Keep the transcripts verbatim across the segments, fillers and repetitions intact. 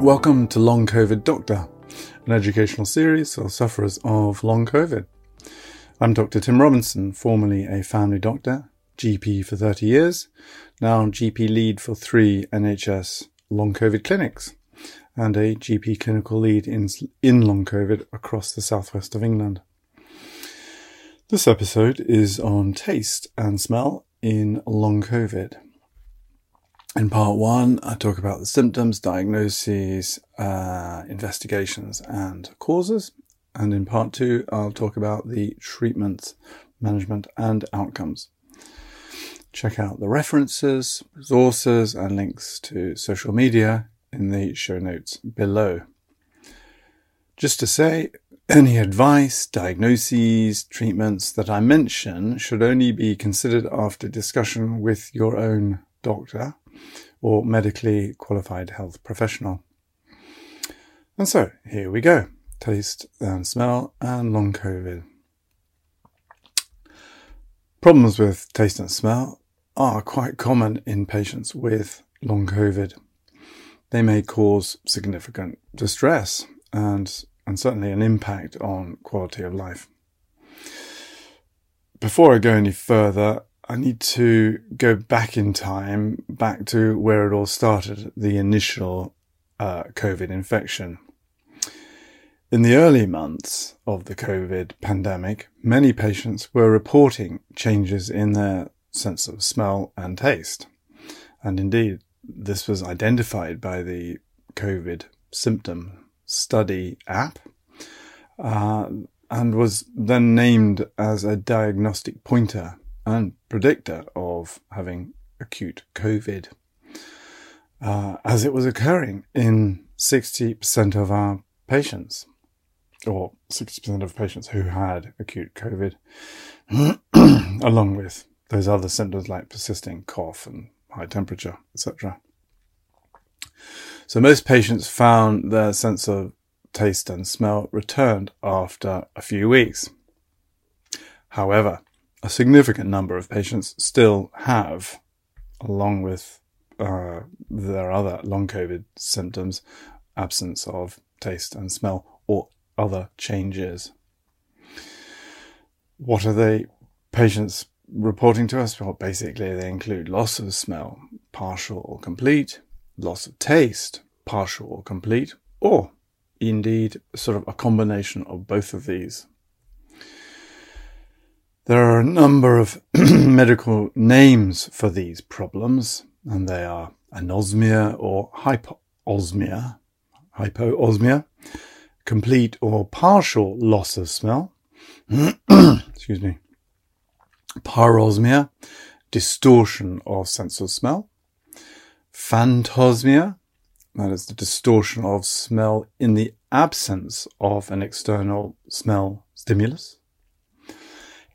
Welcome to Long Covid Doctor, an educational series for sufferers of Long Covid. I'm Dr Tim Robinson, formerly a family doctor, G P for thirty years, now G P lead for three N H S Long Covid clinics, and a G P clinical lead in, in Long Covid across the southwest of England. This episode is on taste and smell in Long Covid. In part one, I talk about the symptoms, diagnoses, uh, investigations and causes. And in part two, I'll talk about the treatments, management and outcomes. Check out the references, resources and links to social media in the show notes below. Just to say, any advice, diagnoses, treatments that I mention should only be considered after discussion with your own doctor or medically qualified health professional. And so, here we go. Taste and smell and Long Covid. Problems with taste and smell are quite common in patients with Long Covid. They may cause significant distress and, and certainly an impact on quality of life. Before I go any further, I need to go back in time, back to where it all started, the initial uh, COVID infection. In the early months of the COVID pandemic, many patients were reporting changes in their sense of smell and taste. And indeed, this was identified by the COVID Symptom Study app, uh, and was then named as a diagnostic pointer and predictor of having acute COVID, uh, as it was occurring in sixty percent of our patients, or sixty percent of patients who had acute COVID, along with those other symptoms like persisting cough and high temperature, et cetera. So most patients found their sense of taste and smell returned after a few weeks. However, a significant number of patients still have, along with uh, their other Long Covid symptoms, absence of taste and smell or other changes. What are the patients reporting to us? Well, basically they include loss of smell, partial or complete, loss of taste, partial or complete, or indeed sort of a combination of both of these. There are a number of medical names for these problems, and they are anosmia or hypoosmia, hypoosmia, complete or partial loss of smell, excuse me, parosmia, distortion of sense of smell, phantosmia, that is the distortion of smell in the absence of an external smell stimulus,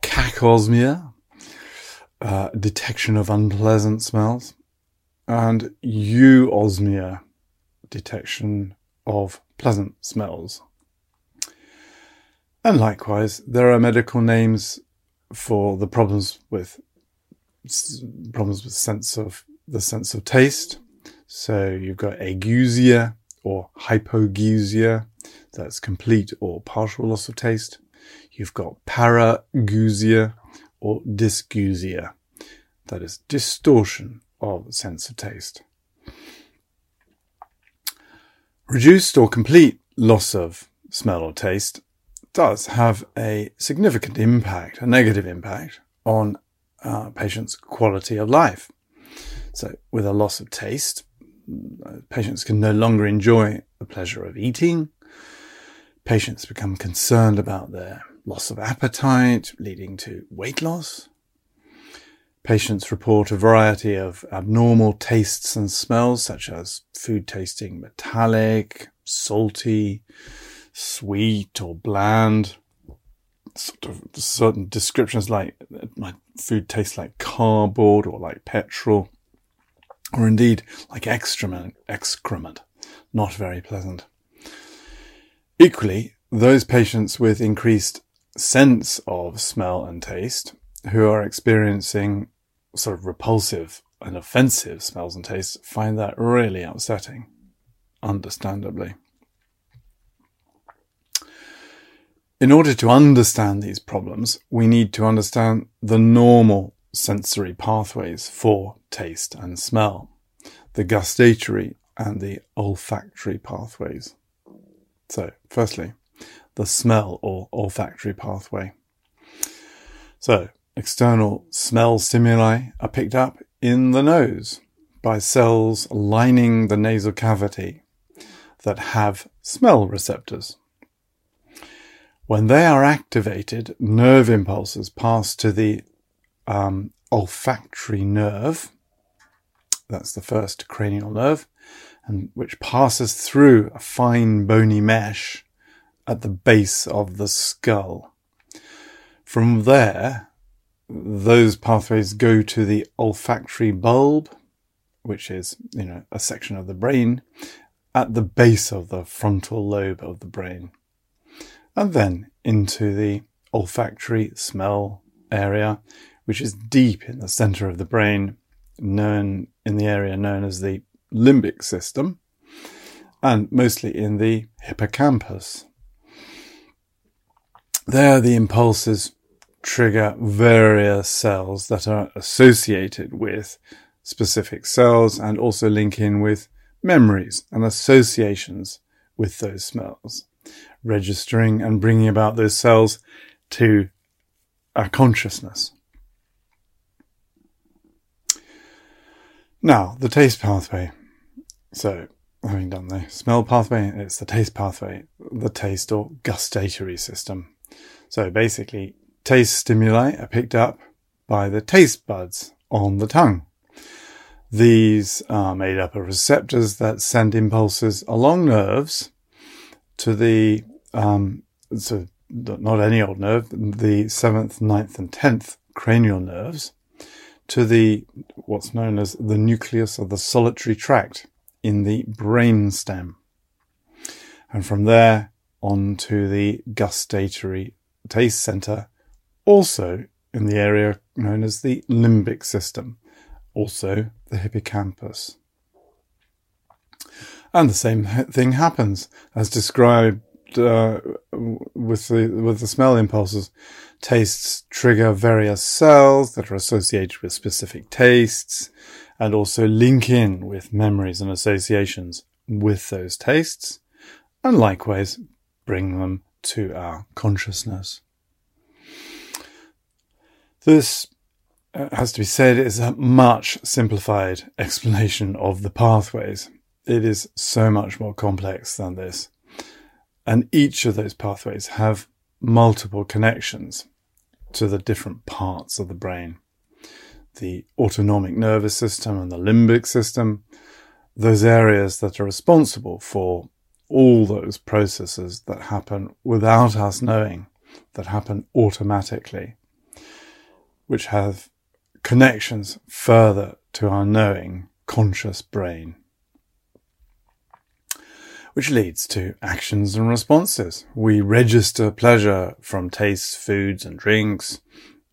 cacosmia, uh, detection of unpleasant smells, and euosmia, detection of pleasant smells. And likewise, there are medical names for the problems with problems with sense of the sense of taste. So you've got ageusia or hypogeusia, that's complete or partial loss of taste. You've got paragusia or dysgeusia, that is distortion of sense of taste. Reduced or complete loss of smell or taste does have a significant impact, a negative impact, on uh, patients' quality of life. So with a loss of taste, patients can no longer enjoy the pleasure of eating. Patients become concerned about their loss of appetite, leading to weight loss. Patients report a variety of abnormal tastes and smells, such as food tasting metallic, salty, sweet or bland. Sort of certain descriptions like, my food tastes like cardboard or like petrol, or indeed like excrement, excrement. Not very pleasant. Equally, those patients with increased sense of smell and taste who are experiencing sort of repulsive and offensive smells and tastes find that really upsetting. understandably. In order to understand these problems, we need to understand the normal sensory pathways for taste and smell, the gustatory and the olfactory pathways. So, firstly, the smell or olfactory pathway. So, external smell stimuli are picked up in the nose by cells lining the nasal cavity that have smell receptors. When they are activated, nerve impulses pass to the um, olfactory nerve. That's the first cranial nerve, and which passes through a fine bony mesh at the base of the skull. From there, those pathways go to the olfactory bulb, which is, you know, a section of the brain at the base of the frontal lobe of the brain, and then into the olfactory smell area, which is deep in the center of the brain, known in the area known as the limbic system, and mostly in the hippocampus. There, the impulses trigger various cells that are associated with specific cells and also link in with memories and associations with those smells, registering and bringing about those cells to our consciousness. Now, the taste pathway. So, having done the smell pathway, it's the taste pathway, the taste or gustatory system. So basically, taste stimuli are picked up by the taste buds on the tongue. These are made up of receptors that send impulses along nerves to the, um, so not any old nerve, the seventh, ninth, and tenth cranial nerves, to the what's known as the nucleus of the solitary tract in the brain stem. And from there on to the gustatory taste center, also in the area known as the limbic system, also the hippocampus. And the same thing happens as described Uh, with the with the smell impulses. Tastes trigger various cells that are associated with specific tastes and also link in with memories and associations with those tastes, and likewise bring them to our consciousness. This, it has to be said, is a much simplified explanation of the pathways. It is so much more complex than this. And each of those pathways have multiple connections to the different parts of the brain. The autonomic nervous system and the limbic system, those areas that are responsible for all those processes that happen without us knowing, that happen automatically, which have connections further to our knowing, conscious brain. Which leads to actions and responses. We register pleasure from tastes, foods and drinks,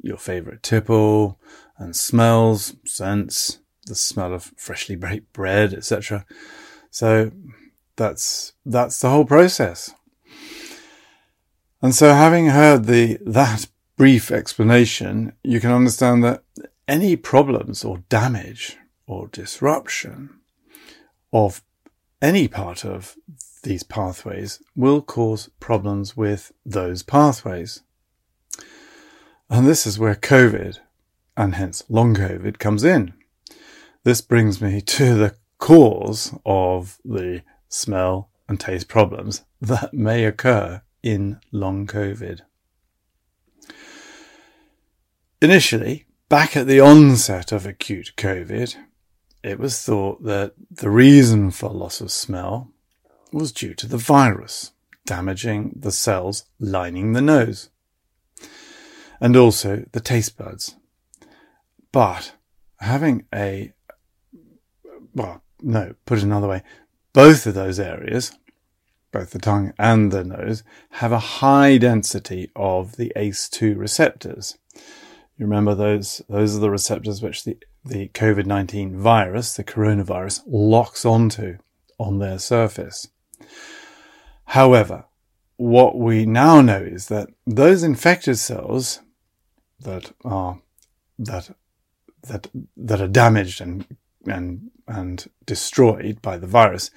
your favourite tipple, and smells, scents, the smell of freshly baked bread, et cetera. So that's that's the whole process. And so, having heard the that brief explanation, you can understand that any problems or damage or disruption of any part of these pathways will cause problems with those pathways. And this is where COVID, and hence long COVID, comes in. This brings me to the cause of the smell and taste problems that may occur in long COVID. Initially, back at the onset of acute COVID, it was thought that the reason for loss of smell was due to the virus damaging the cells lining the nose and also the taste buds. But having a, well, no, put it another way, both of those areas, both the tongue and the nose, have a high density of the A C E two receptors. You remember those, those are the receptors which the The COVID nineteen virus, the coronavirus, locks onto on their surface. However, what we now know is that those infected cells that are that that that are damaged and and and destroyed by the virus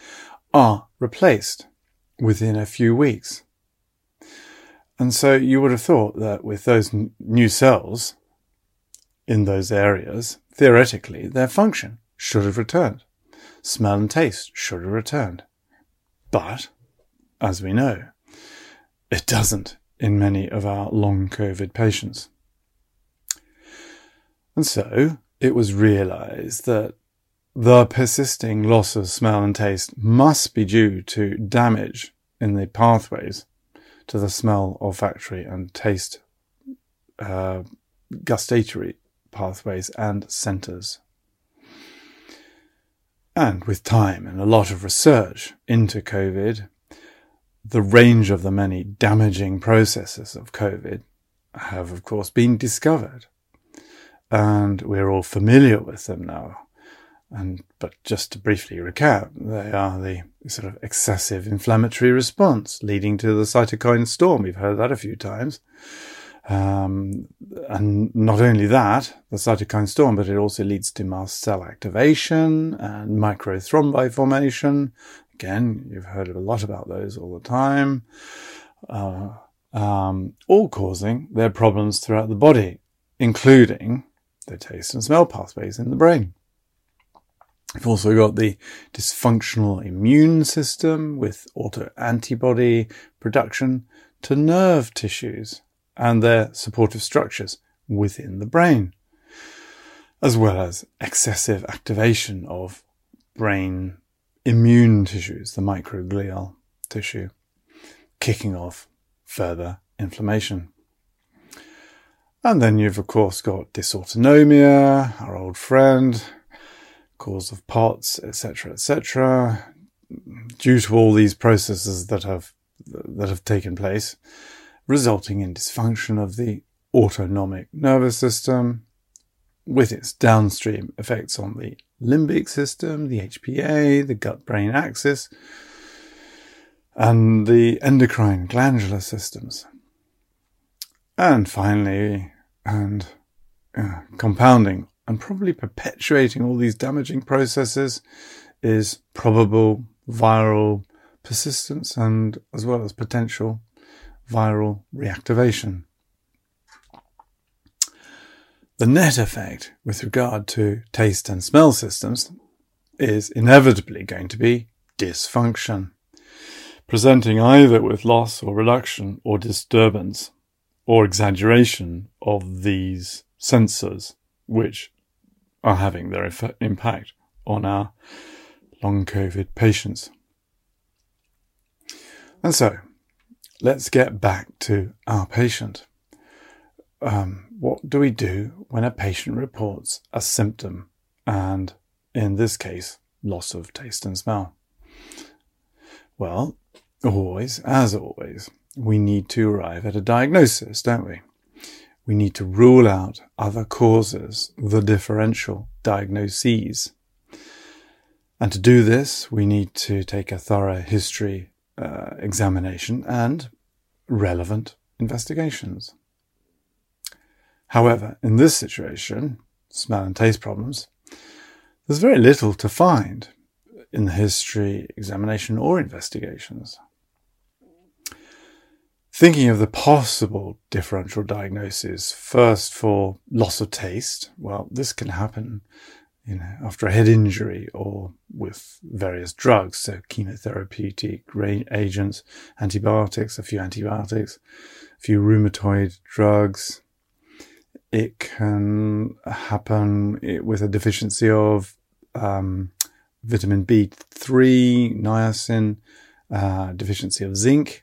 are replaced within a few weeks. And so you would have thought that with those n- new cells in those areas, theoretically, their function should have returned. Smell and taste should have returned. But, as we know, it doesn't in many of our long COVID patients. And so it was realized that the persisting loss of smell and taste must be due to damage in the pathways to the smell, olfactory and taste, uh, gustatory pathways and centres. And with time and a lot of research into COVID, the range of the many damaging processes of COVID have, of course, been discovered. And we're all familiar with them now. And but just to briefly recap, they are the sort of excessive inflammatory response leading to the cytokine storm. We've heard that a few times. Um, and not only that, the cytokine storm, but it also leads to mast cell activation and microthrombi formation. Again, you've heard a lot about those all the time, uh, um, all causing their problems throughout the body, including the taste and smell pathways in the brain. We've also got the dysfunctional immune system with autoantibody production to nerve tissues and their supportive structures within the brain, as well as excessive activation of brain immune tissues, the microglial tissue, kicking off further inflammation. And then you've, of course, got dysautonomia, our old friend, cause of POTS, etc., et cetera, due to all these processes that have that have taken place, resulting in dysfunction of the autonomic nervous system, with its downstream effects on the limbic system, the H P A, the gut brain axis, and the endocrine glandular systems. And finally, and uh, compounding and probably perpetuating all these damaging processes is probable viral persistence and as well as potential viral reactivation. The net effect with regard to taste and smell systems is inevitably going to be dysfunction, presenting either with loss or reduction or disturbance or exaggeration of these sensors, which are having their effect, impact on our long COVID patients. And so, let's get back to our patient. Um, what do we do when a patient reports a symptom, and in this case, loss of taste and smell? Well, always, as always, we need to arrive at a diagnosis, don't we? We need to rule out other causes, the differential diagnoses. And to do this, we need to take a thorough history uh, examination and relevant investigations. However, in this situation, smell and taste problems, there's very little to find in the history examination or investigations. Thinking of the possible differential diagnosis, first for loss of taste, well, this can happen, you know, after a head injury or with various drugs, so chemotherapeutic agents, antibiotics, a few antibiotics, a few rheumatoid drugs. It can happen with a deficiency of um, vitamin B three, niacin, uh, deficiency of zinc.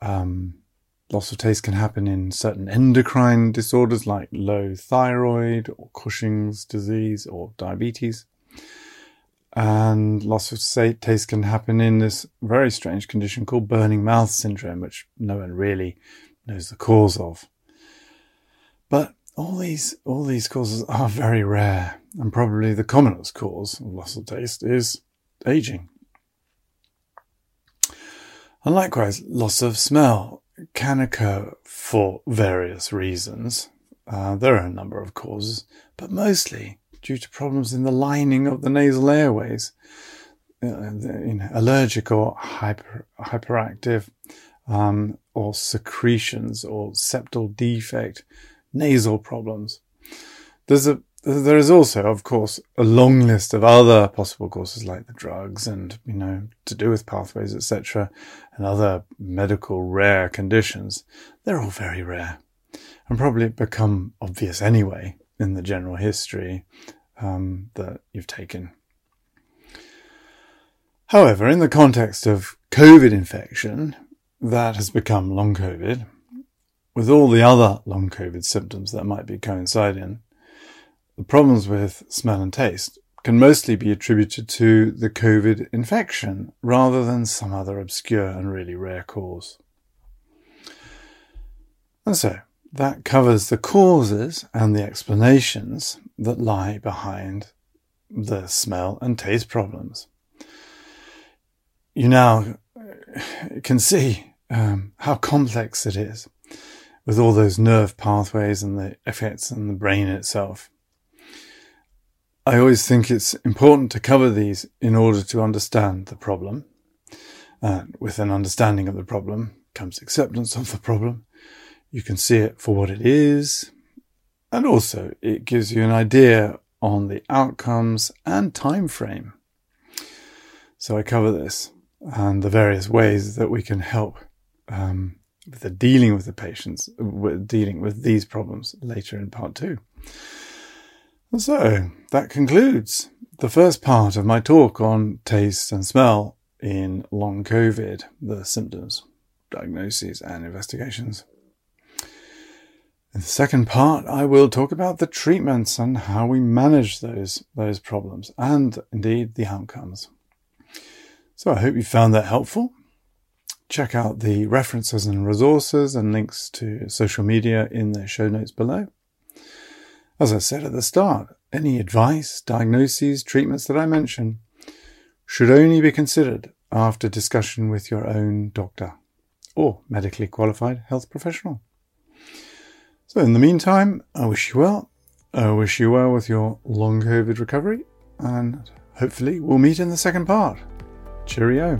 Um, loss of taste can happen in certain endocrine disorders like low thyroid or Cushing's disease or diabetes. And loss of taste can happen in this very strange condition called burning mouth syndrome, which no one really knows the cause of. But all these, all these causes are very rare, and probably the commonest cause of loss of taste is aging. And likewise, loss of smell can occur for various reasons. Uh, there are a number of causes, but mostly due to problems in the lining of the nasal airways, uh, you know, allergic or hyper, hyperactive um, or secretions or septal defect, nasal problems. There's a There is also, of course, a long list of other possible causes like the drugs and, you know, to do with pathways, et cetera, and other medical rare conditions. They're all very rare and probably become obvious anyway in the general history um, that you've taken. However, in the context of COVID infection, that has become long COVID, with all the other long COVID symptoms that might be coinciding. The problems with smell and taste can mostly be attributed to the COVID infection rather than some other obscure and really rare cause. And so that covers the causes and the explanations that lie behind the smell and taste problems. You now can see um, how complex it is with all those nerve pathways and the effects on the brain itself. I always think it's important to cover these in order to understand the problem. And with an understanding of the problem comes acceptance of the problem. You can see it for what it is. And also it gives you an idea on the outcomes and time frame. So I cover this and the various ways that we can help um, with the dealing with the patients, with dealing with these problems later in part two. So, that concludes the first part of my talk on taste and smell in long COVID, the symptoms, diagnoses and investigations. In the second part, I will talk about the treatments and how we manage those, those problems and indeed the outcomes. So, I hope you found that helpful. Check out the references and resources and links to social media in the show notes below. As I said at the start, any advice, diagnoses, treatments that I mention should only be considered after discussion with your own doctor or medically qualified health professional. So in the meantime, I wish you well. I wish you well with your long COVID recovery and hopefully we'll meet in the second part. Cheerio.